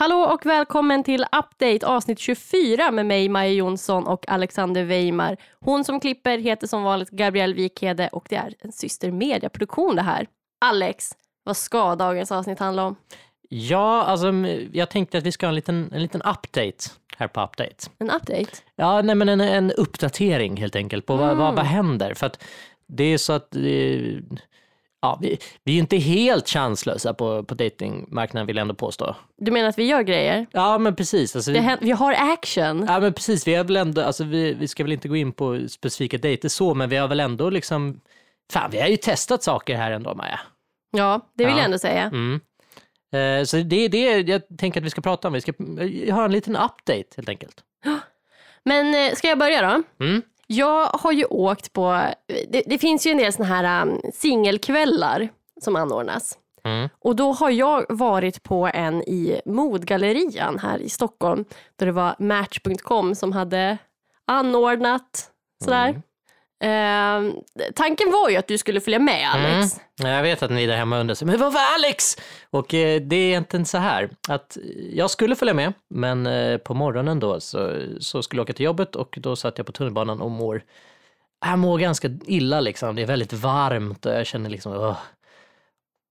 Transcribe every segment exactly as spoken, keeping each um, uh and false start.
Hallå och välkommen till Update avsnitt tjugofyra med mig, Maja Jonsson och Alexander Weimar. Hon som klipper heter som vanligt Gabrielle Wikhede och det är en systermediaproduktion det här. Alex, vad ska dagens avsnitt handla om? Ja, alltså jag tänkte att vi ska ha en liten, en liten update här på Update. En update? Ja, nej men en, en uppdatering helt enkelt på mm. vad, vad, vad händer. För att det är så att... Ja, vi, vi är ju inte helt chanslösa på, på datingmarknaden vill jag ändå påstå. Du menar att vi gör grejer? Ja, men precis. Alltså, vi, vi har action. Ja, men precis. Vi, är väl ändå, alltså, vi, vi ska väl inte gå in på specifika dejter så, men vi har väl ändå liksom... Fan, vi har ju testat saker här ändå, Maja. Ja, det vill ja. jag ändå säga. Mm. Eh, så det är det jag tänker att vi ska prata om. Vi ska ha en liten update helt enkelt. Men ska jag börja då? Mm. Jag har ju åkt på... Det, det finns ju en del såna här um, singelkvällar som anordnas. Mm. Och då har jag varit på en i modgallerian här i Stockholm. Då det var Match punkt com som hade anordnat sådär. Mm. Uh, tanken var ju att du skulle följa med, Alex. Mm. Jag vet att ni där hemma undrar sig, men vad var Alex? Och uh, det är egentligen så här. Att jag skulle följa med, men uh, på morgonen då så, så skulle jag åka till jobbet. Och då satt jag på tunnelbanan och mår, jag mår ganska illa liksom. Det är väldigt varmt och jag känner liksom... Uh.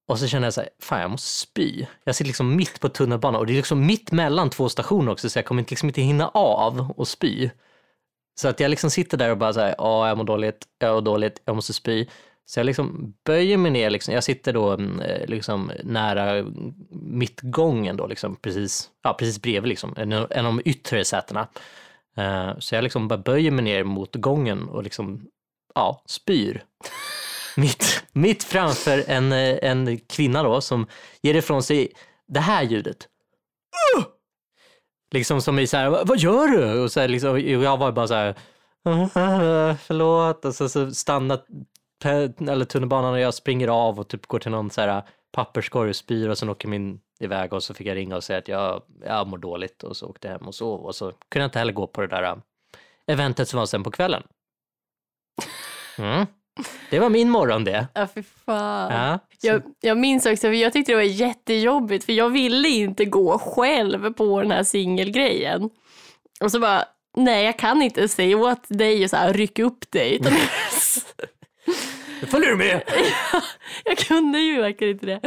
Och så känner jag så här, fan jag måste spy. Jag sitter liksom mitt på tunnelbanan och det är liksom mitt mellan två stationer också. Så jag kommer liksom inte hinna av och spy. Så att jag liksom sitter där och bara så här, ja jag mår dåligt, jag mår dåligt, jag måste spy. Så jag liksom böjer mig ner liksom, jag sitter då liksom nära mittgången då liksom, precis, ja precis bredvid liksom, en, en av de yttre sätena. Uh, så jag liksom bara böjer mig ner mot gången och liksom, ja, spyr. mitt, mitt framför en, en kvinna då som ger ifrån sig det här ljudet. Uh! Liksom som i så här, vad gör du? Och så här, liksom, jag var bara så här, förlåt. Och så, så stannar eller tunnelbanan och jag springer av och typ går till någon så här papperskorg och spyr. Och sen åker min iväg och så fick jag ringa och säga att jag, jag mår dåligt. Och så åkte jag hem och sov. Och så kunde jag inte heller gå på det där eventet som var sen på kvällen. Mm. Det var min morgon det. Ja, för fan. Ja, jag, jag minns också, för jag tyckte det var jättejobbigt. För jag ville inte gå själv på den här singelgrejen. Och så bara, nej jag kan inte säga åt dig och så här, ryck upp dig. Utan... följer du med? Ja, jag kunde ju verkligen inte det.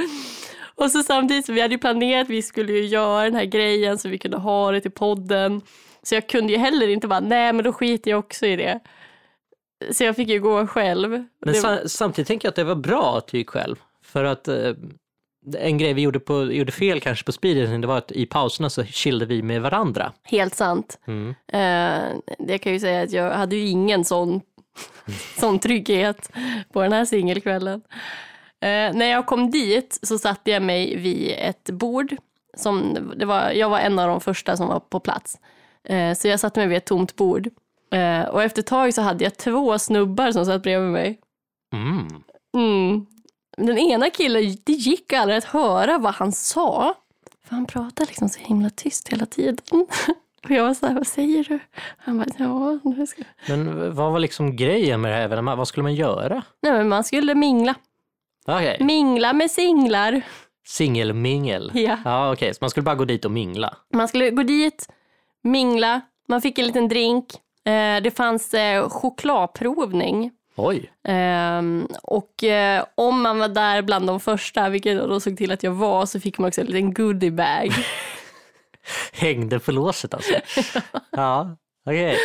Och så samtidigt som vi hade ju planerat, vi skulle ju göra den här grejen så vi kunde ha det till podden. Så jag kunde ju heller inte bara, nej men då skiter jag också i det. Så jag fick ju gå själv. Men var... samtidigt tänker jag att det var bra att du gick själv. För att eh, en grej vi gjorde, på, gjorde fel kanske på speeddating, det var att i pauserna så chillade vi med varandra. Helt sant. Mm. Eh, det kan ju säga att jag hade ju ingen sån, sån trygghet på den här singelkvällen. Eh, när jag kom dit så satte jag mig vid ett bord. Som det var, jag var en av de första som var på plats. Eh, så jag satte mig vid ett tomt bord. Uh, och efter ett tag så hade jag två snubbar som satt bredvid mig. Mm. Mm. Den ena killen, det gick aldrig att höra vad han sa. För han pratade liksom så himla tyst hela tiden. Och jag var så här, vad säger du? Han bara, ja. Nu ska... Men vad var liksom grejen med det här evenemanget? Vad skulle man göra? Nej, men man skulle mingla. Okay. Mingla med singlar. Singelmingel? Ja. Ja, okej. Okay. Så man skulle bara gå dit och mingla? Man skulle gå dit, mingla. Man fick en liten drink. Det fanns chokladprovning. Oj. Och om man var där bland de första, vilket jag då såg till att jag var, så fick man också en liten goodiebag. Hängde på låset alltså. Ja, okej. Okay.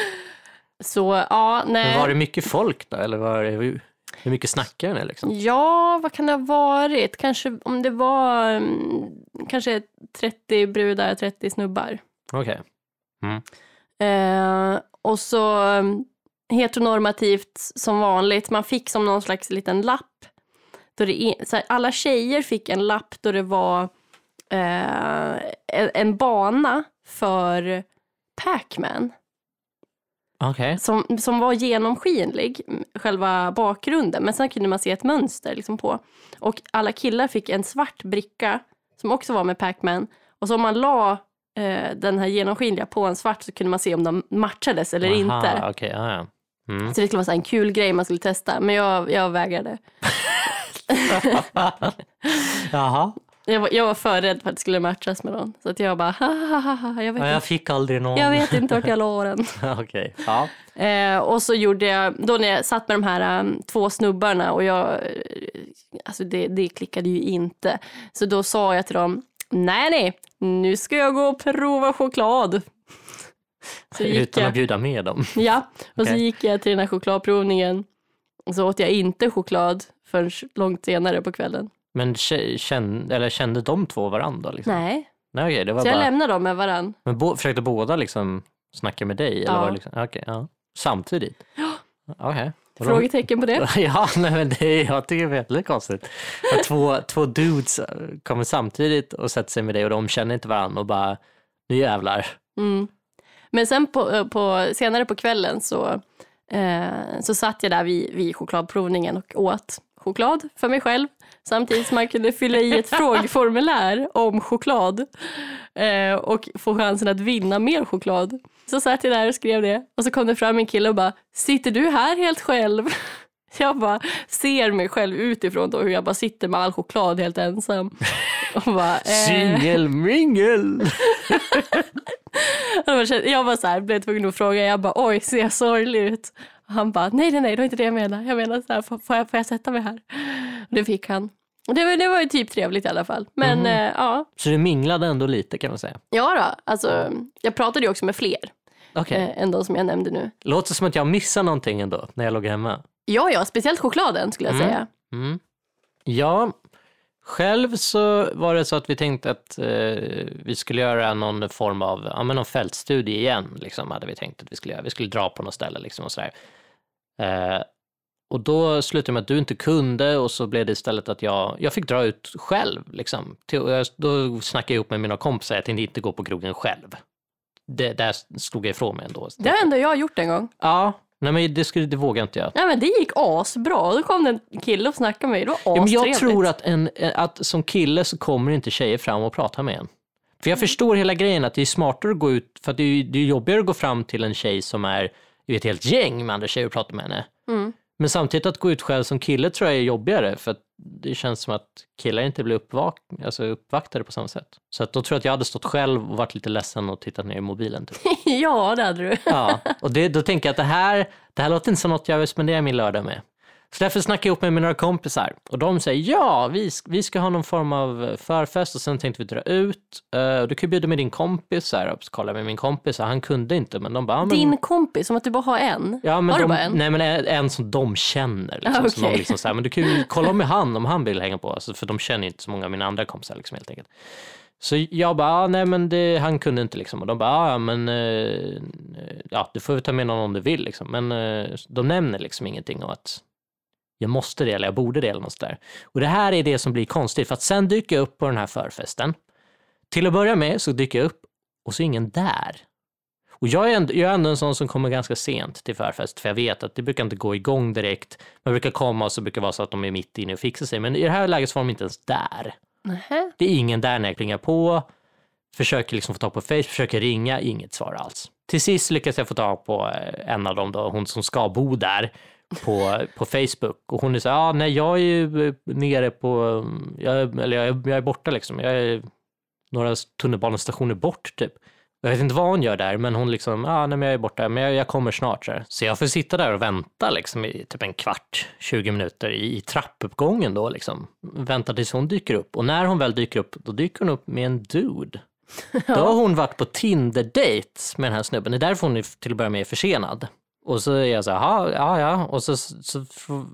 Så, ja, nej. Men var det mycket folk då? Eller var det, hur mycket snackade ni liksom? Ja, vad kan det ha varit? Kanske om det var kanske trettio brudar, trettio snubbar. Okej. Okay. Mm. Uh, och så um, heteronormativt som vanligt. Man fick som någon slags liten lapp då det in, så här, alla tjejer fick en lapp då det var uh, en, en bana för Pac-Man. Okay. som, som var genomskinlig själva bakgrunden, men sen kunde man se ett mönster liksom på. Och alla killar fick en svart bricka som också var med Pac-Man. Och så om man la den här genomskinliga på en svart så kunde man se om de matchades eller Aha, inte. Okay, ja, ja. Mm. Så det skulle vara så en kul grej man skulle testa. Men jag, jag vägrade. Jaha. Jag var, jag var för rädd för att det skulle matchas med någon. Så att jag bara, ha jag vet ja, jag fick inte. aldrig någon. Jag vet inte vart jag la åren. Okej, ja. Eh, och så gjorde jag, då när jag satt med de här um, två snubbarna och jag, alltså det, det klickade ju inte. Så då sa jag till dem, nej nej, nu ska jag gå och prova choklad. Så gick Utan jag, att bjuda med dem. Ja, och okay. så gick jag till den här chokladprovningen. Och så åt jag inte choklad förrän långt senare på kvällen. Men kände, eller kände de två varandra? Liksom? Nej. Nej okay, det var så bara... jag lämnade dem med varandra. Men bo, försökte båda liksom snacka med dig? Ja. Eller var det liksom... okay, ja. Samtidigt? Ja. Okay. Frågetecken på det? Ja, nej, men det, jag tycker det är väldigt konstigt. Att två, två dudes kommer samtidigt och sätter sig med dig och de känner inte varandra och bara, nu jävlar. Mm. Men sen på, på, senare på kvällen så, eh, så satt jag där vid, vid chokladprovningen och åt choklad för mig själv. Samtidigt som man kunde fylla i ett frågeformulär om choklad eh, och få chansen att vinna mer choklad. Så satt jag där och skrev det. Och så kom det fram en kille och bara, sitter du här helt själv? Jag bara ser mig själv utifrån då, hur jag bara sitter med all choklad helt ensam. Och bara, eh. Singel mingel! Jag bara så här, blev tvungen att fråga. Jag bara, oj, ser jag sorglig ut? Och han bara, nej, nej, nej, det var inte det jag menar. Jag menar så här, får jag, får jag sätta mig här? Och det fick han. Det var, det var ju typ trevligt i alla fall. Men, mm. eh, ja. Så du minglade ändå lite, kan man säga? Ja då, alltså, jag pratade ju också med fler okay. eh, än de som jag nämnde nu. Låter som att jag missar någonting ändå när jag låg hemma. Ja, ja, speciellt chokladen skulle jag mm. säga. Mm. Ja, själv så var det så att vi tänkte att eh, vi skulle göra någon form av ja, men någon fältstudie igen. Liksom, hade vi tänkt att vi skulle göra. Vi skulle dra på något ställe liksom, och sådär. Eh, och då slutade med att du inte kunde och så blev det istället att jag, jag fick dra ut själv. Liksom. Till, då snackade jag ihop med mina kompisar att jag inte går på krogen själv. Det, där slog jag ifrån mig ändå. Det har ändå jag gjort en gång. Ja. Nej, men det, skulle, det vågar inte jag. Nej, men det gick asbra. Då kom den kille och snackade med mig. Det var ja, men jag tror att, en, att som kille så kommer inte tjejer fram och prata med en. För jag mm. förstår hela grejen att det är smartare att gå ut. För att det är, det är jobbigare att gå fram till en tjej som är i ett helt gäng med andra tjejer och prata med henne. Mm. Men samtidigt att gå ut själv som kille tror jag är jobbigare. För att det känns som att killar inte blir uppvak- alltså uppvaktade på samma sätt. Så att då tror jag att jag hade stått själv och varit lite ledsen och tittat ner i mobilen. Typ. Ja, det hade du. Ja, och det, då tänker jag att det här, det här låter inte som något jag vill spendera min lördag med. Så därför snackade jag ihop med mina kompisar. Och de säger, ja, vi, vi ska ha någon form av förfest och sen tänkte vi dra ut. Uh, du kan ju bjuda med din kompis här och kolla med min kompis. Han kunde inte, men de bara... Men... Din kompis? Som att du bara har en? Ja, men har de, du bara en? Nej, men en som de känner. Liksom, ah, okay. Som de liksom så här, men du kan ju kolla med han om han vill hänga på. Alltså, för de känner ju inte så många av mina andra kompisar liksom, helt enkelt. Så jag bara, ah, nej men det, han kunde inte liksom. Och de bara, ah, men eh, ja, du får ju ta med någon om du vill liksom. Men eh, de nämner liksom ingenting om att... Jag måste det eller jag borde det eller något där. Och det här är det som blir konstigt. För att sen dyker jag upp på den här förfesten. Till att börja med så dyker jag upp. Och så är ingen där. Och jag är ändå, jag är ändå en sån som kommer ganska sent till förfest. För jag vet att det brukar inte gå igång direkt. Man brukar komma och så brukar det vara så att de är mitt inne och fixar sig. Men i det här läget så var de inte ens där. Mm-hmm. Det är ingen där när jag klingar på. Försöker liksom få tag på Facebook. Försöker ringa. Inget svar alls. Till sist lyckas jag få tag på en av dem då. Hon som ska bo där. På, på Facebook och hon är så ja ah, nej jag är ju nere på jag, eller jag är, jag är borta liksom jag är några tunnelbanestationer bort typ, jag vet inte vad hon gör där men hon liksom, ja ah, nej men jag är borta men jag, jag kommer snart så, så jag får sitta där och vänta liksom i typ en kvart, tjugo minuter i, i trappuppgången då liksom, vänta tills hon dyker upp och när hon väl dyker upp, då dyker hon upp med en dude. Då har hon varit på Tinder-date med den här snubben, det är därför hon är, till att börja med är försenad. Och så är jag så här, ja, ja. Och så, så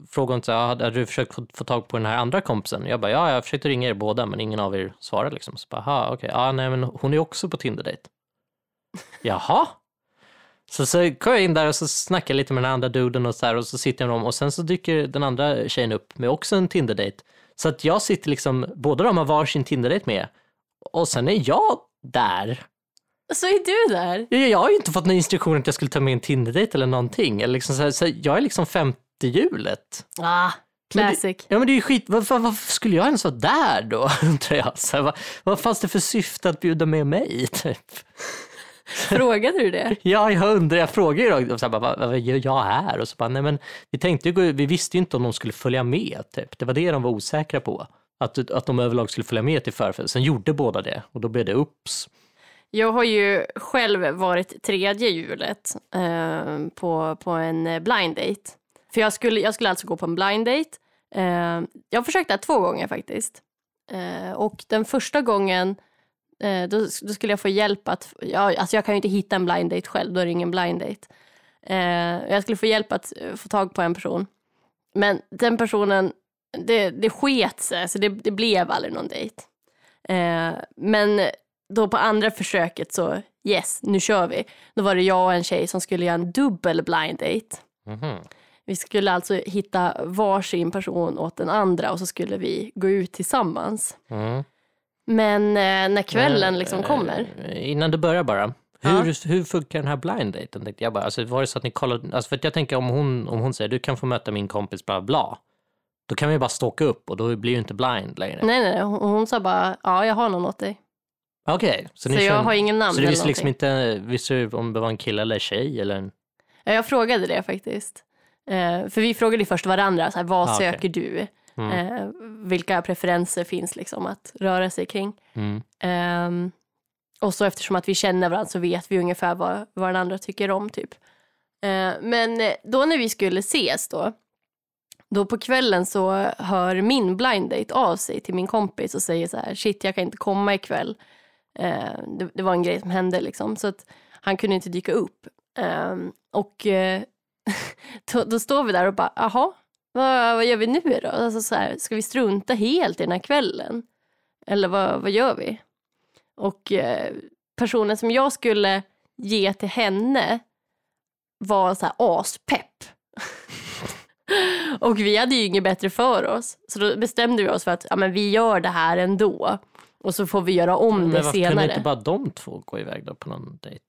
frågar hon så här, hade du försökt få, få tag på den här andra kompisen? Jag bara, ja, jag försökte ringa er båda, men ingen av er svarar liksom. Så bara, aha, okej, okay. Ja, nej, men hon är också på Tinder-date. Jaha. Så, så går jag in där och så snackar lite med den andra duden och så här, och så sitter jag med dem. Och sen så dyker den andra tjejen upp med också en Tinder-date. Så att jag sitter liksom, båda de har varsin Tinder-date med. Och sen är jag där. Så är du där? Jag har ju inte fått någon instruktion att jag skulle ta med en Tinder-dejt eller någonting. Eller liksom så här, så jag är liksom femte hjulet. Ah, classic. Men det, ja, men det är ju skit. Varför, varför skulle jag ens vara där då? Undrar jag. Så här, vad, vad fanns det för syfte att bjuda med mig? Typ? Frågade du det? Ja, jag undrar. Jag frågade ju då. Så här, bara, vad gör jag här? Och så bara, nej men vi tänkte ju, vi visste ju inte om de skulle följa med. Typ. Det var det de var osäkra på. Att, att de överlag skulle följa med till förfest. Sen gjorde båda det och då blev det ups. Jag har ju själv varit tredje hjulet eh, på, på en blind date. För jag skulle, jag skulle alltså gå på en blind date. Eh, jag försökte två gånger faktiskt. Eh, och den första gången eh, då, då skulle jag få hjälp att... Ja, alltså jag kan ju inte hitta en blind date själv, då är det ingen blind date. Eh, jag skulle få hjälp att få tag på en person. Men den personen... Det, det sket sig, så det, det blev aldrig någon dejt. Eh, men då på andra försöket så, yes, nu kör vi. Då var det jag och en tjej som skulle göra en dubbel blind date. Mm-hmm. Vi skulle alltså hitta varsin person åt den andra och så skulle vi gå ut tillsammans. Mm. Men eh, när kvällen mm. liksom kommer... Innan du börjar bara... Hur, hur funkar den här blind daten? Tänkte jag bara. Alltså, var det så att ni kollade... Alltså, för att jag tänker om hon, om hon säger du kan få möta min kompis bla bla... Då kan vi bara ståka upp och då blir ju inte blind längre. Nej, nej, hon, hon sa bara, ja, jag har någon åt dig. Okej. Okay, så så jag en, har ingen namn. Så du visste liksom inte visste du om det var en kille eller tjej? Eller en... Ja, jag frågade det faktiskt. Eh, för vi frågade först varandra, så här, vad ah, söker okay. du? Mm. Eh, vilka preferenser finns liksom att röra sig kring? Mm. Eh, och så eftersom att vi känner varandra så vet vi ungefär vad, vad den andra tycker om typ. Eh, men då när vi skulle ses då. Då på kvällen så hör min blind date av sig till min kompis och säger så här, shit jag kan inte komma ikväll. Eh, det, det var en grej som hände liksom. Så att han kunde inte dyka upp. Eh, och eh, då, då står vi där och bara, aha, vad, vad gör vi nu då? Alltså så här, ska vi strunta helt i den här kvällen? Eller vad, vad gör vi? Och eh, personen som jag skulle ge till henne var så här aspepp. Och vi hade ju inget bättre för oss. Så då bestämde vi oss för att ja, men vi gör det här ändå. Och så får vi göra om men det senare. Men varför kunde inte bara de två gå iväg då på någon dejt?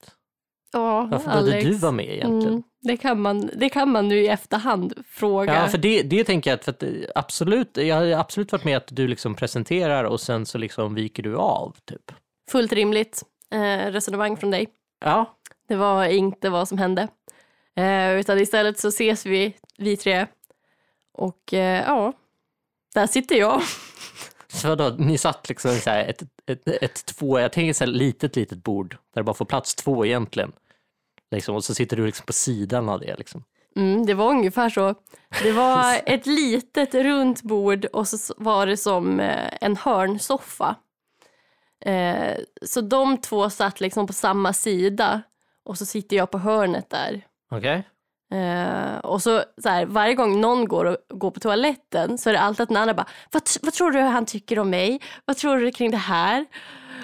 Ja, varför behövde du vara med egentligen? Mm, det, kan man, det kan man nu i efterhand fråga. Ja, för det, det tänker jag att, för att absolut, jag har absolut varit med att du liksom presenterar och sen så liksom viker du av typ. Fullt rimligt eh, resonemang från dig. Ja. Det var inte vad som hände. Eh, utan istället så ses vi, vi tre. Och eh, ja, där sitter jag. Så vadå, ni satt liksom så här ett, ett, ett två, jag tänker så här litet, litet bord. Där det bara får plats två egentligen. Liksom, och så sitter du liksom på sidan av det liksom. Mm, det var ungefär så. Det var ett litet runt bord och så var det som en hörnsoffa. Eh, så de två satt liksom på samma sida. Och så sitter jag på hörnet där. Okej. Okay. Uh, och så, så här, varje gång någon går, och, går på toaletten så är det alltid att den andra bara vad, vad tror du han tycker om mig? Vad tror du kring det här?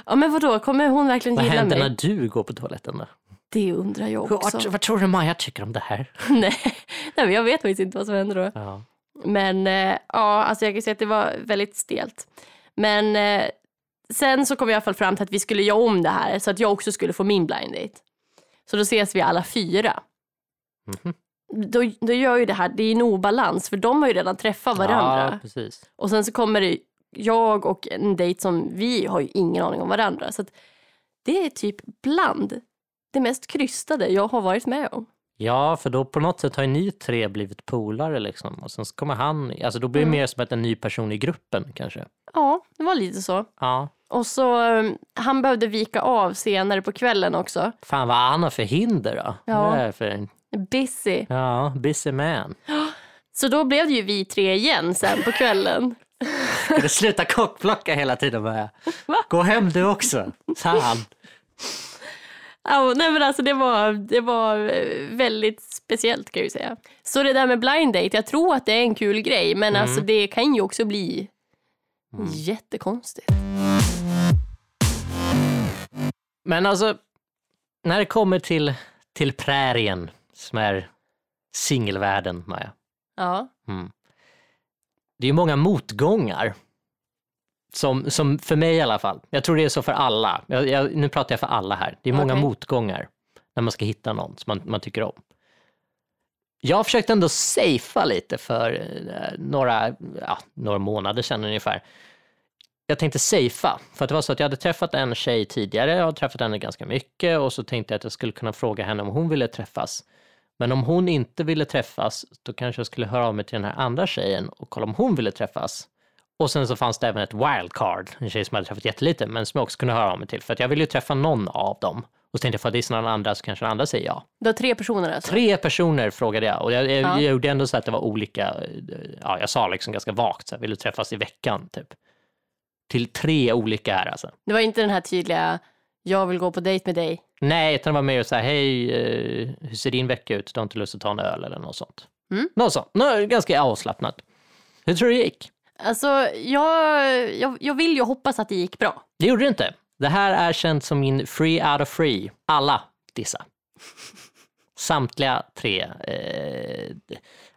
Ja men vadå, kommer hon verkligen vad gilla mig? Vad händer när du går på toaletten då? Det undrar jag också. Vad, vad tror du Maja tycker om det här? Nej, men jag vet faktiskt inte vad som händer då. Ja. Men uh, ja, alltså jag kan säga att det var väldigt stelt. Men uh, sen så kom jag i alla fall fram till att vi skulle göra om det här så att jag också skulle få min blind date. Så då ses vi alla fyra. Mm-hmm. Då, då gör ju det här, det är en obalans för de har ju redan träffat varandra. Ja, precis. Och sen så kommer det jag och en dejt som vi har ju ingen aning om varandra. Så att det är typ bland det mest krystade jag har varit med om. Ja, för då på något sätt har ju ni tre blivit polare liksom. Och sen så kommer han, alltså då blir det mm. mer som att en ny person i gruppen kanske. Ja, det var lite så. Ja. Och så, han behövde vika av senare på kvällen också. Fan vad han har för hinder då. Ja. Det är för... Busy. Ja, busy man. Så då blev det ju vi tre igen sen på kvällen. Ska du sluta kockplocka hela tiden med? Va? Gå hem du också. Fan. Ja, nej men alltså det var, det var väldigt speciellt kan jag ju säga. Så det där med blind date, jag tror att det är en kul grej. Men mm. alltså det kan ju också bli mm. jättekonstigt. Men alltså, när det kommer till, till prärien som är singelvärlden, Maja. Ja. Mm. Det är ju många motgångar. Som, som för mig i alla fall. Jag tror det är så för alla. Jag, jag, nu pratar jag för alla här. Det är många okay. motgångar när man ska hitta någon som man, man tycker om. Jag har försökt ändå safea lite för några, ja, några månader sedan ungefär. Jag tänkte safea, för att det var så att jag hade träffat en tjej tidigare, jag hade träffat henne ganska mycket och så tänkte jag att jag skulle kunna fråga henne om hon ville träffas. Men om hon inte ville träffas, då kanske jag skulle höra av mig till den här andra tjejen och kolla om hon ville träffas. Och sen så fanns det även ett wildcard, en tjej som hade träffat jättelite, men som jag också kunde höra om mig till. För att jag ville ju träffa någon av dem. Och så tänkte jag, för att det är sådana andra så kanske den andra säger ja. Det var tre personer alltså? Tre personer frågade jag. Och jag, jag, ja. jag gjorde ändå så att det var olika, ja, jag sa liksom ganska vagt så här, vill du träffas i veckan typ. Till tre olika här alltså. Det var inte den här tydliga, jag vill gå på dejt med dig. Nej, utan det var mer och så här, hej, hur ser din vecka ut? Du har inte lust att ta en öl eller något sånt. Mm. Något sånt, Nå, ganska avslappnat. Hur tror du det gick? Alltså, jag, jag, jag vill ju hoppas att det gick bra. Det gjorde det inte. Det här är känt som min free out of free. Alla dissa. Samtliga tre eh,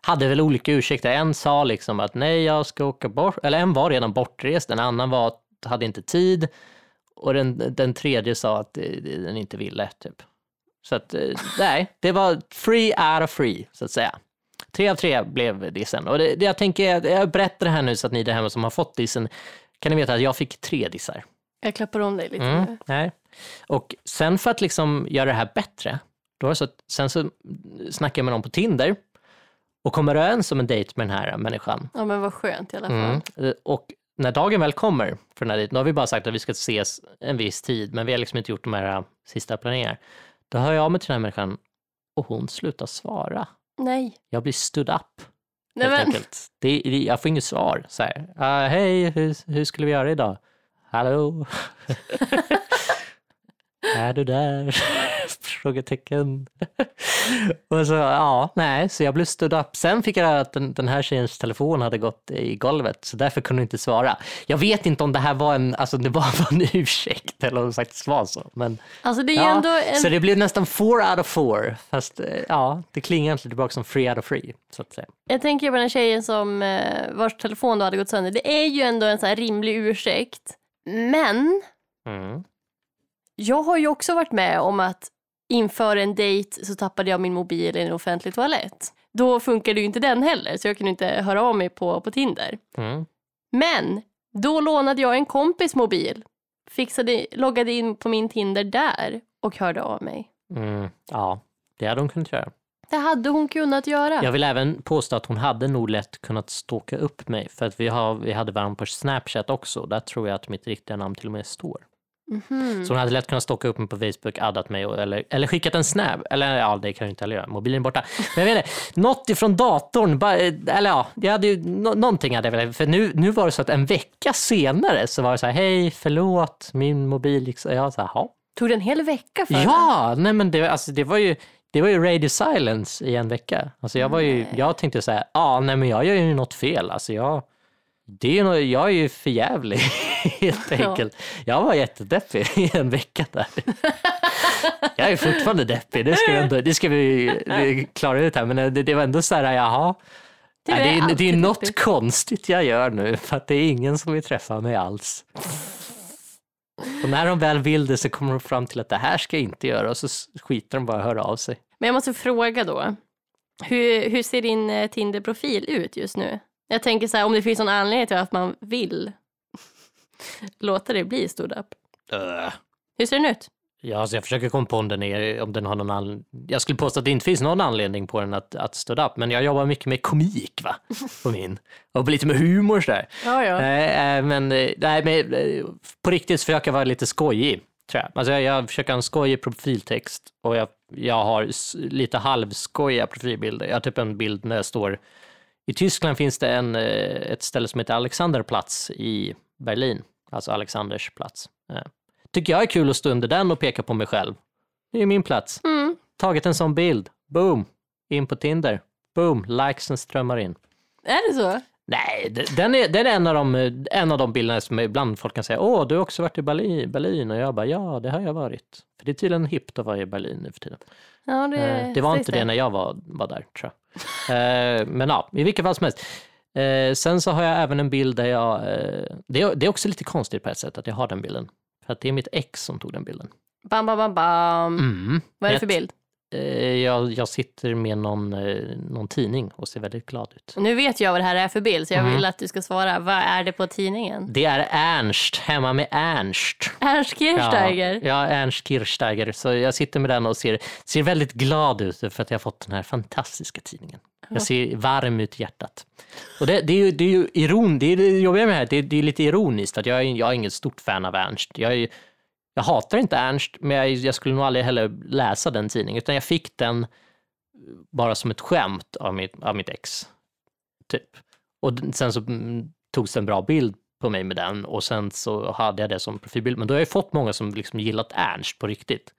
hade väl olika ursäkter. En sa liksom att nej, jag ska åka bort. Eller en var redan bortrest, en annan var, hade inte tid. Och den, den tredje sa att den inte ville, typ. Så att, nej, det var free out of free, så att säga. Tre av tre blev dissen. Och det, det jag tänker, jag berättar det här nu så att ni där hemma som har fått dissen, kan ni veta att jag fick tre dissar. Jag klappar om dig lite. Mm, nej. Och sen för att liksom göra det här bättre, då är så att, sen så snackar jag med någon på Tinder och kommer överens om en dejt med den här människan. Ja, men vad skönt i alla fall. Mm. Och när dagen väl kommer för den här dejten, då har vi bara sagt att vi ska ses en viss tid, men vi har liksom inte gjort de här sista planeringarna. Då hör jag av mig till den här människan och hon slutar svara. Nej. Jag blir stood up. Nej, men... det, det, jag får inget svar. Så här, uh, hej, hur, hur skulle vi göra idag? Hallå? Är du där? Frågetecken. Och så, ja, nej. Så jag blev stood up. Sen fick jag höra att den, den här tjejens telefon hade gått i golvet. Så därför kunde jag inte svara. Jag vet inte om det här var en, alltså det var en ursäkt. Eller om det faktiskt var så. Men, alltså det är ja, ändå en... Så det blev nästan four out of four. Fast ja, det klingar egentligen tillbaka som three out of three. Så att säga. Jag tänker på den tjejen som vars telefon då hade gått sönder. Det är ju ändå en sån här rimlig ursäkt. Men... Mm. Jag har ju också varit med om att inför en dejt så tappade jag min mobil i en offentlig toalett. Då funkade ju inte den heller, så jag kunde inte höra av mig på, på Tinder. Mm. Men då lånade jag en kompis mobil, fixade, loggade in på min Tinder där och hörde av mig. Mm. Ja, det hade hon kunnat göra. Det hade hon kunnat göra. Jag vill även påstå att hon hade nog lätt kunnat stalka upp mig. För att vi, har, vi hade varandra på Snapchat också. Där tror jag att mitt riktiga namn till och med står. Mm-hmm. Så hon hade lätt kunnat stalka upp mig på Facebook, addat mig och, eller, eller skickat en snap. Eller ja, det kan jag inte heller göra, mobilen är borta. Men jag vet inte, något ifrån datorn bara, eller ja, jag hade ju, no- någonting hade jag väl. För nu, nu var det så att en vecka senare så var det så här, hej, förlåt, min mobil liksom, jag så här, ja. Tog det en hel vecka för? Ja, nej men det, alltså, det var ju det var ju radio silence i en vecka. Alltså jag var ju, jag tänkte så här, ja, nej men jag gör ju något fel, alltså jag Det är nog, jag är ju för jävlig helt enkelt. Ja. Jag var jättedeppig i en vecka där. Jag är fortfarande deppig, det ska vi, ändå, det ska vi, vi klara ut här. Men det, det var ändå så här, jaha. Det är, Nej, det, det är något deppig. Konstigt jag gör nu, för att det är ingen som vill träffa mig alls. Och när de väl vill det så kommer de fram till att det här ska jag inte göra. Och så skiter de bara och hör av sig. Men jag måste fråga då, hur, hur ser din Tinder-profil ut just nu? Jag tänker så här, om det finns någon anledning till att man vill låta det bli stood up. Uh. Hur ser den ut? Ja, alltså jag försöker komma på om den, är, om den har någon anledning. Jag skulle påstå att det inte finns någon anledning på den att, att stood up. Men jag jobbar mycket med komik, va? På min. Och lite med humor så där. Ja, ja. Äh, men, nej, men på riktigt försöker jag vara lite skojig, tror jag. Alltså jag, jag försöker ha en skojig profiltext. Och jag, jag har lite halvskojiga profilbilder. Jag har typ en bild när jag står... I Tyskland finns det en, ett ställe som heter Alexanderplatz i Berlin. Alltså Alexandersplatz. Ja. Tycker jag är kul att stå under den och peka på mig själv. Det är min plats. Mm. Tagit en sån bild. Boom. In på Tinder. Boom. Likesen strömmar in. Är det så? Nej, den är, den är en, av de, en av de bilderna som ibland folk kan säga åh, du har också varit i Berlin. Berlin. Och jag bara, ja, det har jag varit. För det är tydligen hippt att vara i Berlin nu för tiden. Ja, det, det var inte det när jag var, var där, tror jag. eh, men ja, i vilket fall som helst. Eh, sen så har jag även en bild där jag... Eh, det, det är också lite konstigt på ett sätt att jag har den bilden. För att det är mitt ex som tog den bilden. Bam, bam, bam, bam. Mm. Vad är det för bild? Eh, jag, jag sitter med någon, eh, någon tidning och ser väldigt glad ut. Nu vet jag vad det här är för bild, så jag mm. vill att du ska svara. Vad är det på tidningen? Det är Ernst, hemma med Ernst. Ernst Kirchstäger? Ja, ja, Ernst Kirchstäger. Så jag sitter med den och ser, ser väldigt glad ut för att jag har fått den här fantastiska tidningen. Jag ser varm ut i hjärtat. Och det, det är ju, det är ju iron, det är det jobbiga med det här. Det är, det är lite ironiskt att jag, jag är inget stort fan av Ernst. Jag, är, jag hatar inte Ernst, men jag, jag skulle nog aldrig heller läsa den tidningen. Utan jag fick den bara som ett skämt av mitt, av mitt ex. Typ. Och sen så togs en bra bild på mig med den. Och sen så hade jag det som profilbild. Men då har jag fått många som liksom gillat Ernst på riktigt.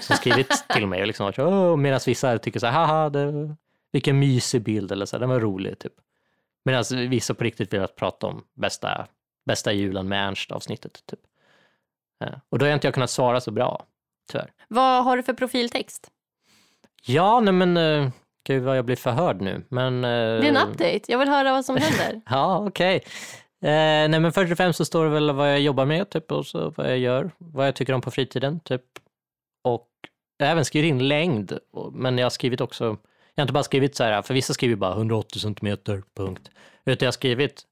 Som skrivit till mig. Liksom, medan vissa tycker så här, haha, det, vilken mysig bild. Eller så här, den var rolig typ. Medan vissa på riktigt vill att prata om bästa, bästa julen med Ernst-avsnittet typ. Ja. Och då har jag inte jag kunnat svara så bra, tyvärr. Vad har du för profiltext? Ja, nej men... Uh, gud vad jag blir förhörd nu. Men, uh, det är en update, jag vill höra vad som händer. Ja, okej. Okay. Uh, nej men först och främst så står det väl vad jag jobbar med typ, och så vad jag gör. Vad jag tycker om på fritiden typ. Och jag har även skrivit in längd. Men jag har skrivit också... Jag har inte bara skrivit så här, för vissa skriver bara hundraåttio centimeter, punkt. Utan jag har skrivit...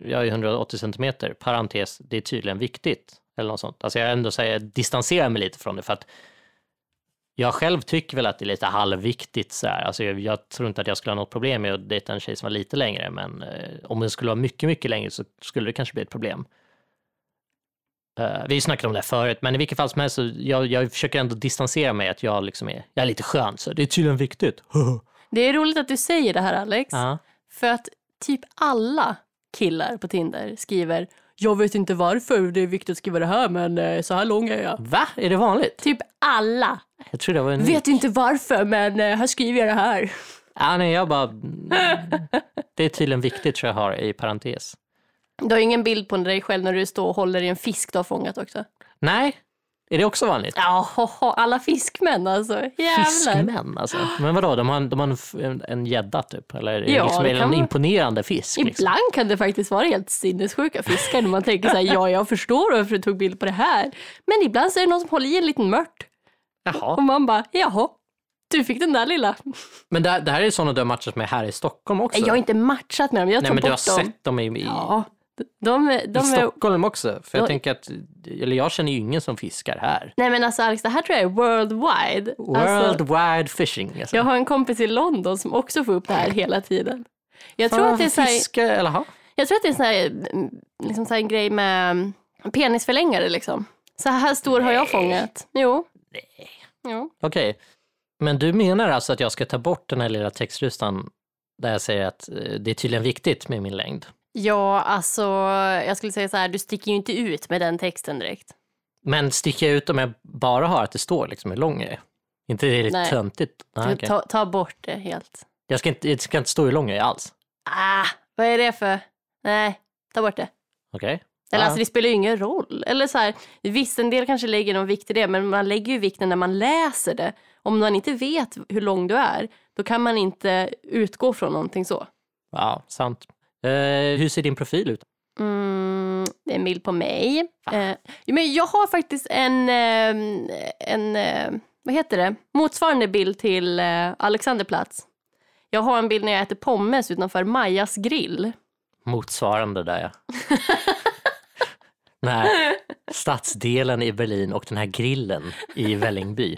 Jag är hundraåttio centimeter, parentes, det är tydligen viktigt. Eller något sånt. Alltså jag ändå säger, jag distanserar mig lite från det för att jag själv tycker väl att det är lite halvviktigt så här. Alltså jag, jag tror inte att jag skulle ha något problem med att dejta en tjej som var lite längre, men eh, om det skulle vara mycket, mycket längre så skulle det kanske bli ett problem. Uh, vi snackade om det förut, men i vilket fall som helst så jag, jag försöker ändå distansera mig att jag liksom är, jag är lite skön, så det är tydligen viktigt. Det är roligt att du säger det här, Alex. Uh-huh. För att typ alla killar på Tinder skriver: jag vet inte varför det är viktigt att skriva det här, men så här lång är jag. Va? Är det vanligt? Typ alla. Jag tror det var en... Vet inte varför, men här skriver jag det här. Ja, nej, jag bara... Det är tydligen viktigt, tror jag har i parentes. Du har ingen bild på dig själv när du står och håller i en fisk du har fångat också. Nej. Är det också vanligt? Ja, alla fiskmän alltså. Jävlar. Fiskmän alltså. Men vadå, de har, de har en gädda typ? Eller är ja, liksom, det en man... imponerande fisk? Ibland liksom kan det faktiskt vara helt sinnessjuka fiskar när man tänker så här, ja, jag förstår varför du tog bild på det här. Men ibland så är det någon som håller i en liten mört. Jaha. Och man bara, jaha, du fick den där lilla. Men det, det här är sådana du har matchat med här i Stockholm också. Jag har inte matchat med dem, jag tar bort dem. Nej, men du har dem. Sett dem i... i... Ja. De, de I Stockholm är... också, för jag de... tänker att, eller jag känner ju ingen som fiskar här. Nej men alltså Alex, det här tror jag är worldwide. Worldwide alltså, fishing alltså. Jag har en kompis i London som också får upp det här hela tiden. Jag tror att det är så här, fiska, eller ha? Jag tror att det är så här, liksom så här en grej med penisförlängare liksom. Så här stor har jag fångat. Jo. Nej. Jo. Okej, okay. Men du menar alltså att jag ska ta bort den här lilla textrustan där jag säger att det är tydligen viktigt med min längd? Ja, alltså jag skulle säga så här, du sticker ju inte ut med den texten direkt. Men sticker jag ut om jag bara har att det står liksom hur lång är? Inte det är lite töntigt? Ah, okay. ta, ta bort det helt. Jag ska inte, jag ska inte stå hur lång jag är alls. Ah, vad är det för? Nej, ta bort det. Okej. Okay. Eller ah. Alltså det spelar ju ingen roll. Eller så här, visst en del kanske lägger någon vikt i det, men man lägger ju vikten när man läser det. Om man inte vet hur lång du är, då kan man inte utgå från någonting så. Ja, sant. Uh, hur ser din profil ut? Mm, det är en bild på mig. Uh, men jag har faktiskt en, uh, en uh, vad heter det? Motsvarande bild till uh, Alexanderplatz. Jag har en bild när jag äter pommes utanför Majas grill. Motsvarande där, ja. Nej, stadsdelen i Berlin och den här grillen i Vällingby.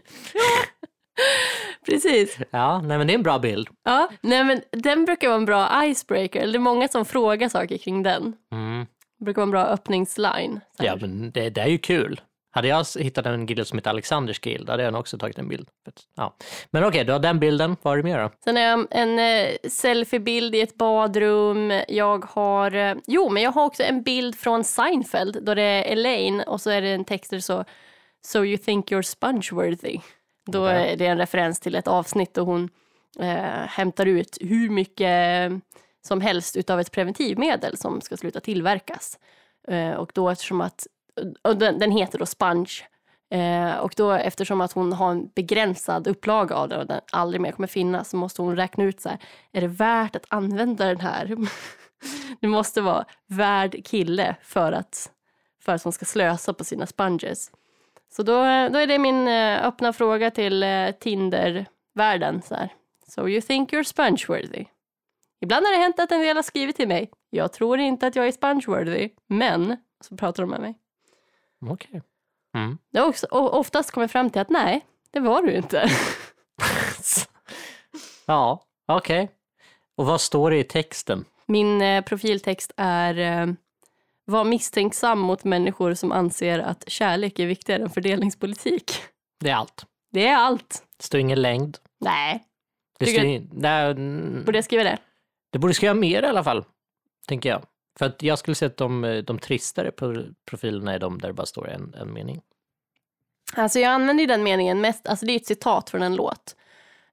Precis. Ja, nej men det är en bra bild. Ja, nej men den brukar vara en bra icebreaker. Eller det är många som frågar saker kring den. Mm. Det brukar vara en bra öppningsline. Här. Ja, men det, det är ju kul. Hade jag hittat en grill som heter Alexanders grill, hade jag också tagit en bild. Ja. Men okej, du har den bilden. Vad har du mer då? Sen har jag en eh, selfiebild i ett badrum. Jag har... Eh, jo, men jag har också en bild från Seinfeld. Då det är Elaine och så är det en text där så... So you think you're sponge-worthy. Då är det en referens till ett avsnitt och hon eh, hämtar ut hur mycket som helst utav ett preventivmedel som ska sluta tillverkas. Eh, och då eftersom att, och den, den heter då sponge. Eh, och då eftersom att hon har en begränsad upplaga av den och den aldrig mer kommer finnas, så måste hon räkna ut så här, är det värt att använda den här? Det måste vara värd kille för att, för att hon ska slösa på sina sponges. Så då, då är det min öppna fråga till Tinder-världen. Så här. So you think you're sponge-worthy? Ibland har det hänt att en del har skrivit till mig. Jag tror inte att jag är sponge-worthy, men så pratar de med mig. Okej. Okay. Mm. Det har också oftast kommit fram till att nej, det var du inte. Ja, Okej. Okay. Och vad står det i texten? Min eh, profiltext är... Eh, var misstänksam mot människor som anser att kärlek är viktigare än fördelningspolitik. Det är allt. Det är allt. Det står ingen längd. Nej. Det står in... Nej. Borde jag skriva det? Det borde skriva mer i alla fall, tänker jag. För att jag skulle säga att de, de tristare profilerna är de där det bara står en, en mening. Alltså jag använder ju den meningen mest, alltså det är ett citat från en låt.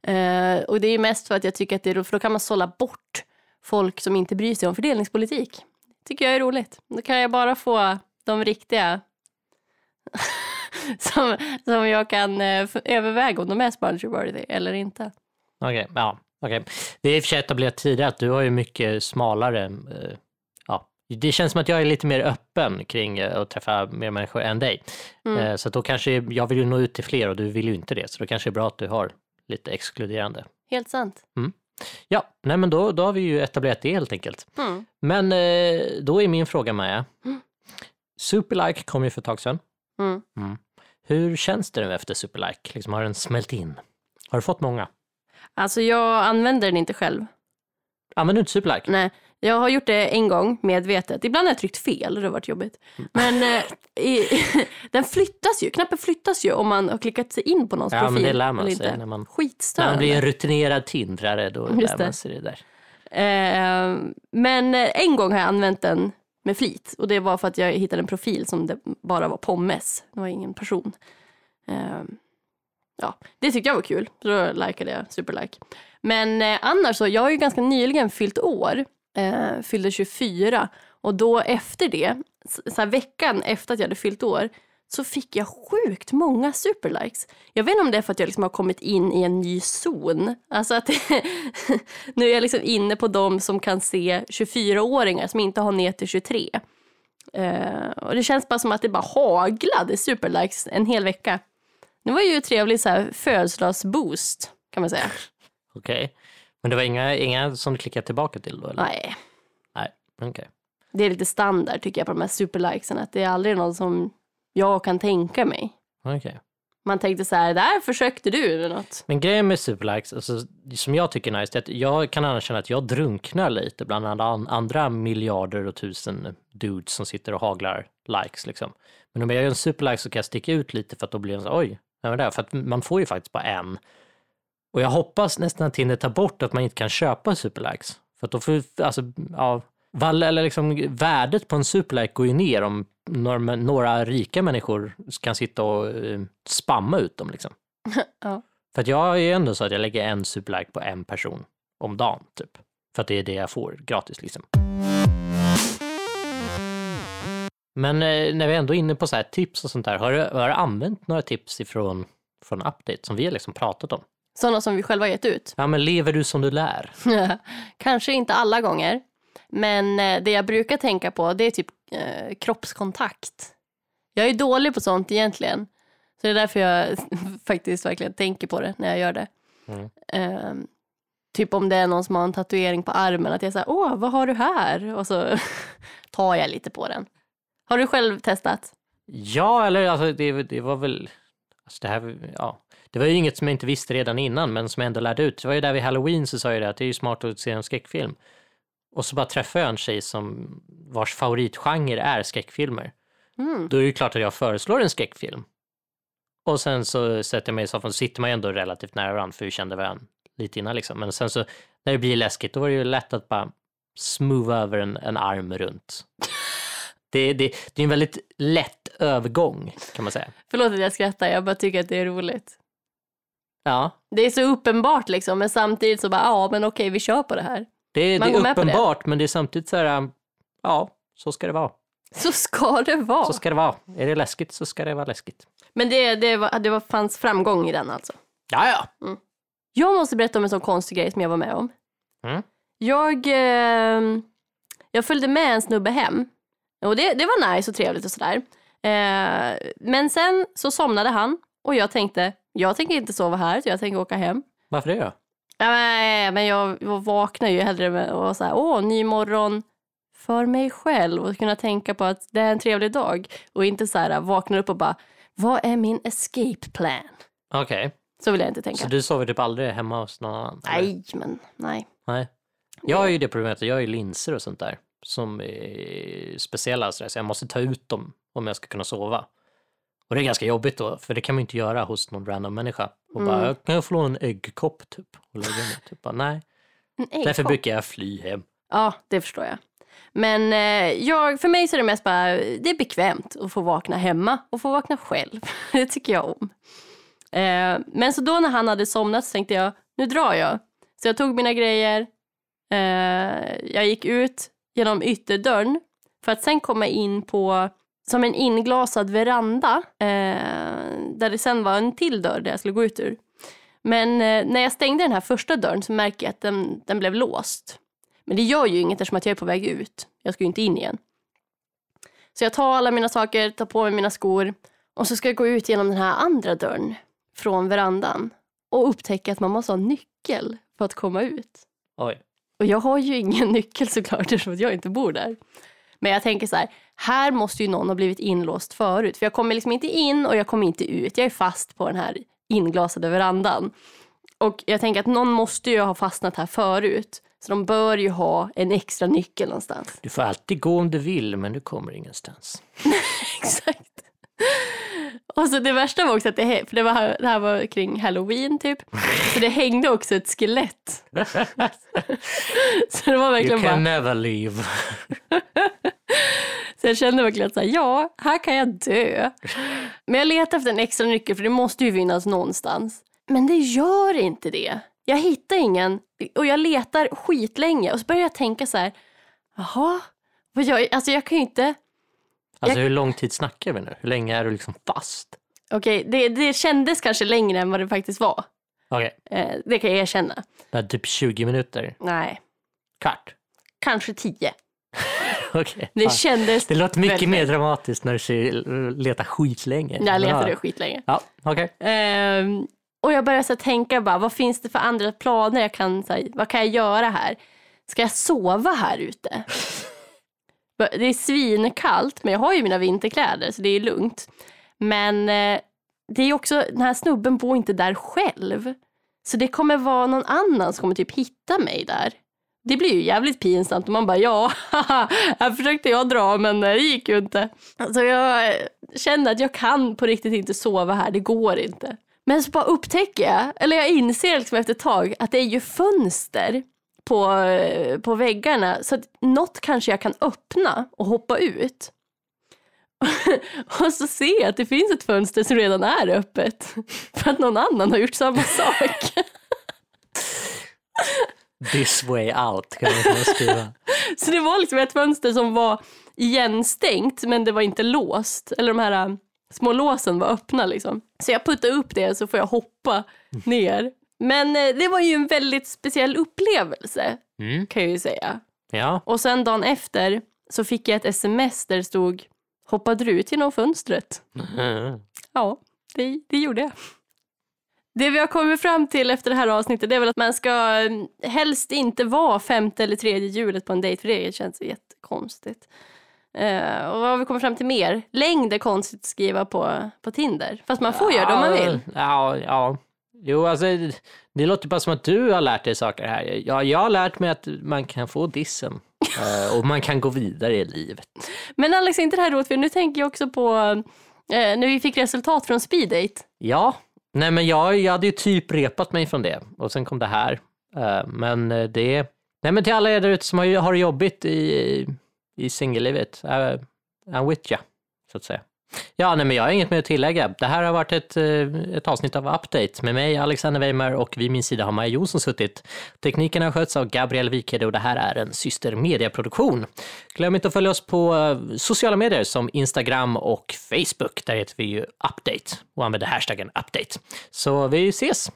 Eh, och det är mest för att jag tycker att det är roligt, för då kan man sålla bort folk som inte bryr sig om fördelningspolitik. Tycker jag är roligt. Då kan jag bara få de riktiga som, som jag kan eh, överväga om de är sponsorworthy eller inte. Okej, okay, ja. Okay. Det är i och för sig etablerat tidigare att du har ju mycket smalare... Eh, ja. Det känns som att jag är lite mer öppen kring eh, att träffa mer människor än dig. Mm. Eh, så att då kanske jag vill ju nå ut till fler och du vill ju inte det. Så då kanske det är bra att du har lite exkluderande. Helt sant. Mm. Ja, nej men då, då har vi ju etablerat det helt enkelt. Mm. Men eh, då är min fråga, Maja. Mm. Superlike kom ju för ett tag sedan. Mm. Mm. Hur känns det nu efter Superlike? Liksom, har den smält in? Har du fått många? Alltså jag använder den inte själv. Använder du inte Superlike? Nej, jag har gjort det en gång medvetet. Ibland har jag tryckt fel och det har varit jobbigt. Men eh, i, den flyttas ju, knappen flyttas ju om man har klickat sig in på någons ja, profil. Ja, men det lär man sig. När man, när man blir en rutinerad tindrare, då lär man sig det där. Eh, men en gång har jag använt den med flit. Och det var för att jag hittade en profil som det bara var pommes. Det var ingen person. Eh, Ja, det tyckte jag var kul. Då likade jag Superlike. Men eh, annars så, jag har ju ganska nyligen fyllt år. Eh, fyllde tjugofyra. Och då efter det, så, så här veckan efter att jag hade fyllt år, så fick jag sjukt många Superlikes. Jag vet inte om det är för att jag liksom har kommit in i en ny zon. Alltså att nu är jag liksom inne på de som kan se tjugofyra-åringar som inte har ner till tjugotre. Eh, och det känns bara som att det bara haglade Superlikes en hel vecka. Det var ju ett trevligt så här födelsedagsboost, kan man säga. Okej. Okay. Men det var inga, inga som klickade tillbaka till då, eller? Nej. Nej, okej. Okay. Det är lite standard, tycker jag, på de här superlikesen. Att det är aldrig någon som jag kan tänka mig. Okej. Okay. Man tänkte så här, där försökte du eller något. Men grejen med superlikes, alltså, som jag tycker är nice, är att jag kan annars känna att jag drunknar lite bland andra miljarder och tusen dudes som sitter och haglar likes, liksom. Men om jag gör en superlike så kan jag sticka ut lite för att då blir det så, oj. Där, för att man får ju faktiskt bara en. Och jag hoppas nästan att Tinder tar bort att man inte kan köpa superlikes. För att då får, alltså, ja, val, eller liksom, värdet på en superlike går ju ner om några, några rika människor kan sitta och uh, spamma ut dem, liksom. Ja. För att jag är ju ändå så att jag lägger en superlike på en person om dagen, typ. För att det är det jag får gratis, liksom. Men eh, när vi är ändå är inne på så här tips och sånt där, har du, har du använt några tips ifrån, från Update som vi har liksom pratat om? Sådana som vi själva gett ut? Ja, men lever du som du lär? Kanske inte alla gånger, men eh, det jag brukar tänka på, det är typ eh, kroppskontakt. Jag är dålig på sånt egentligen, så det är därför jag faktiskt verkligen tänker på det när jag gör det. Mm. Eh, typ om det är någon som har en tatuering på armen, att jag säger, åh, vad har du här? Och så tar jag lite på den. Har du själv testat? Ja, eller alltså det, det var väl alltså det här ja, det var ju inget som jag inte visste redan innan men som jag ändå lärde ut. Det var ju där vid Halloween så sa jag det att det är ju smart att se en skräckfilm. Och så bara träffade jag en tjej som vars favoritgenre är skräckfilmer. Mm. Då är det ju klart att jag föreslår en skräckfilm. Och sen så sätter jag mig i soffan, så sitter man ju ändå relativt nära varandra för vi kände varandra lite innan liksom. Men sen så när det blir läskigt då var det ju lätt att bara smooth över en, en arm runt. Det, det, det är en väldigt lätt övergång, kan man säga. Förlåt att jag skrattar, jag bara tycker att det är roligt. Ja. Det är så uppenbart liksom, men samtidigt så bara, ja men okej, vi kör på det här. Det, man det går är uppenbart, med det. Men det är samtidigt så här, ja, så ska det vara. Så ska det vara? Så ska det vara. Är det läskigt så ska det vara läskigt. Men det, det, var, det var, fanns framgång i den alltså? Jaja. Mm. Jag måste berätta om en sån konstig grej som jag var med om. Mm. Jag, eh, jag följde med en snubbe hem. Och det, det var nice och trevligt och sådär. Eh, men sen så somnade han. Och jag tänkte, jag tänker inte sova här. Så jag tänker åka hem. Varför det då? Eh, men jag, jag vaknade ju hellre med, och så här, åh, ny morgon för mig själv. Och kunna tänka på att det är en trevlig dag. Och inte så här, vaknar upp och bara, vad är min escape plan? Okej. Okay. Så vill jag inte tänka. Så du sover typ aldrig hemma hos någon annan? Eller? Nej, men nej. Nej. Jag har ju det problemet att jag har ju linser och sånt där som är speciella, så jag måste ta ut dem om jag ska kunna sova. Och det är ganska jobbigt då, för det kan man inte göra hos någon random människa. Och mm. bara, kan jag få en äggkopp typ? Och lägga mig typ, bara, nej. Därför brukar jag fly hem. Ja, det förstår jag. Men jag, för mig så är det mest bara, det är bekvämt att få vakna hemma och få vakna själv. Det tycker jag om. Men så då när han hade somnat så tänkte jag, nu drar jag. Så jag tog mina grejer, jag gick ut genom ytterdörren för att sen komma in på som en inglasad veranda där det sen var en till dörr där jag skulle gå ut ur. Men när jag stängde den här första dörren så märker jag att den, den blev låst. Men det gör ju inget eftersom att jag är på väg ut. Jag ska ju inte in igen. Så jag tar alla mina saker, tar på mig mina skor och så ska jag gå ut genom den här andra dörren från verandan och upptäcka att man måste ha nyckel för att komma ut. Oj. Och jag har ju ingen nyckel såklart eftersom jag inte bor där. Men jag tänker så här, här måste ju någon ha blivit inlåst förut. För jag kommer liksom inte in och jag kommer inte ut. Jag är fast på den här inglasade verandan. Och jag tänker att någon måste ju ha fastnat här förut. Så de bör ju ha en extra nyckel någonstans. Du får alltid gå om du vill, men du kommer ingenstans. Exakt. Och så det värsta var också att det, för det, var, det här var kring Halloween typ. Så det hängde också ett skelett. Så det var verkligen bara... You can bara... never leave. Så jag kände verkligen så här, ja, här kan jag dö. Men jag letade efter en extra nyckel för det måste ju finnas någonstans. Men det gör inte det. Jag hittar ingen och jag letar skitlänge. Och så börjar jag tänka så här, jaha, vad gör jag? Alltså jag kan ju inte... Alltså jag... hur lång tid snackar vi nu? Hur länge är du liksom fast? Okej, okay, det, det kändes kanske längre än vad det faktiskt var. Okej. Okay. Eh, det kan jag erkänna. Men typ tjugo minuter? Nej. Kvart? Kanske tio. Okej. Okay. Det kändes... Det låter mycket väldigt... mer dramatiskt när du letar skitlänge. Jag letade ja. skitlänge. Ja, okej. Okay. Eh, och jag började så tänka bara, vad finns det för andra planer jag kan... Så här, vad kan jag göra här? Ska jag sova här ute? Det är svinkallt, men jag har ju mina vinterkläder så det är lugnt. Men det är också, den här snubben bor inte där själv. Så det kommer vara någon annan som kommer typ hitta mig där. Det blir ju jävligt pinsamt och man bara, ja, haha, här försökte jag dra men det gick ju inte. Alltså jag känner att jag kan på riktigt inte sova här, det går inte. Men så bara upptäcker jag, eller jag inser liksom efter ett tag att det är ju fönster På, på väggarna. Så att något kanske jag kan öppna och hoppa ut. Och så ser jag att det finns ett fönster som redan är öppet. För att någon annan har gjort samma sak. This way out kan man skriva. Så det var liksom ett fönster som var igenstängt. Men det var inte låst. Eller de här små låsen var öppna liksom. Så jag puttar upp det så får jag hoppa ner. Men det var ju en väldigt speciell upplevelse, mm. kan jag ju säga. Ja. Och sen dagen efter så fick jag ett sms där det stod, hoppade du ut genom fönstret? Mm. Ja, det, det gjorde jag. Det vi har kommit fram till efter det här avsnittet, det är väl att man ska helst inte vara femte eller tredje hjulet på en dejt, för det känns jättekonstigt. Uh, och vad har vi kommit fram till mer? Längd är konstigt att skriva på, på Tinder, fast man får ja, göra det om man vill. Ja, ja. Jo, alltså, det låter bara som att du har lärt dig saker här. Jag, jag har lärt mig att man kan få dissen. Och man kan gå vidare i livet. Men Alex, inte det här roligt, för nu tänker jag också på eh, när vi fick resultat från speed date. Ja, nej men jag, jag hade ju typ repat mig från det. Och sen kom det här. Eh, men det... Nej men till alla er där ute som har, har jobbigt i, i singellivet. Uh, I'm with you, så att säga. Ja, nej men jag har inget mer att tillägga. Det här har varit ett, ett avsnitt av Update med mig, Alexander Weimar, och vid min sida har Maja Jonsson suttit. Tekniken har skötts av Gabrielle Wikhede och det här är en systermediaproduktion. Glöm inte att följa oss på sociala medier som Instagram och Facebook. Där heter vi ju Update och använder hashtaggen Update. Så vi ses!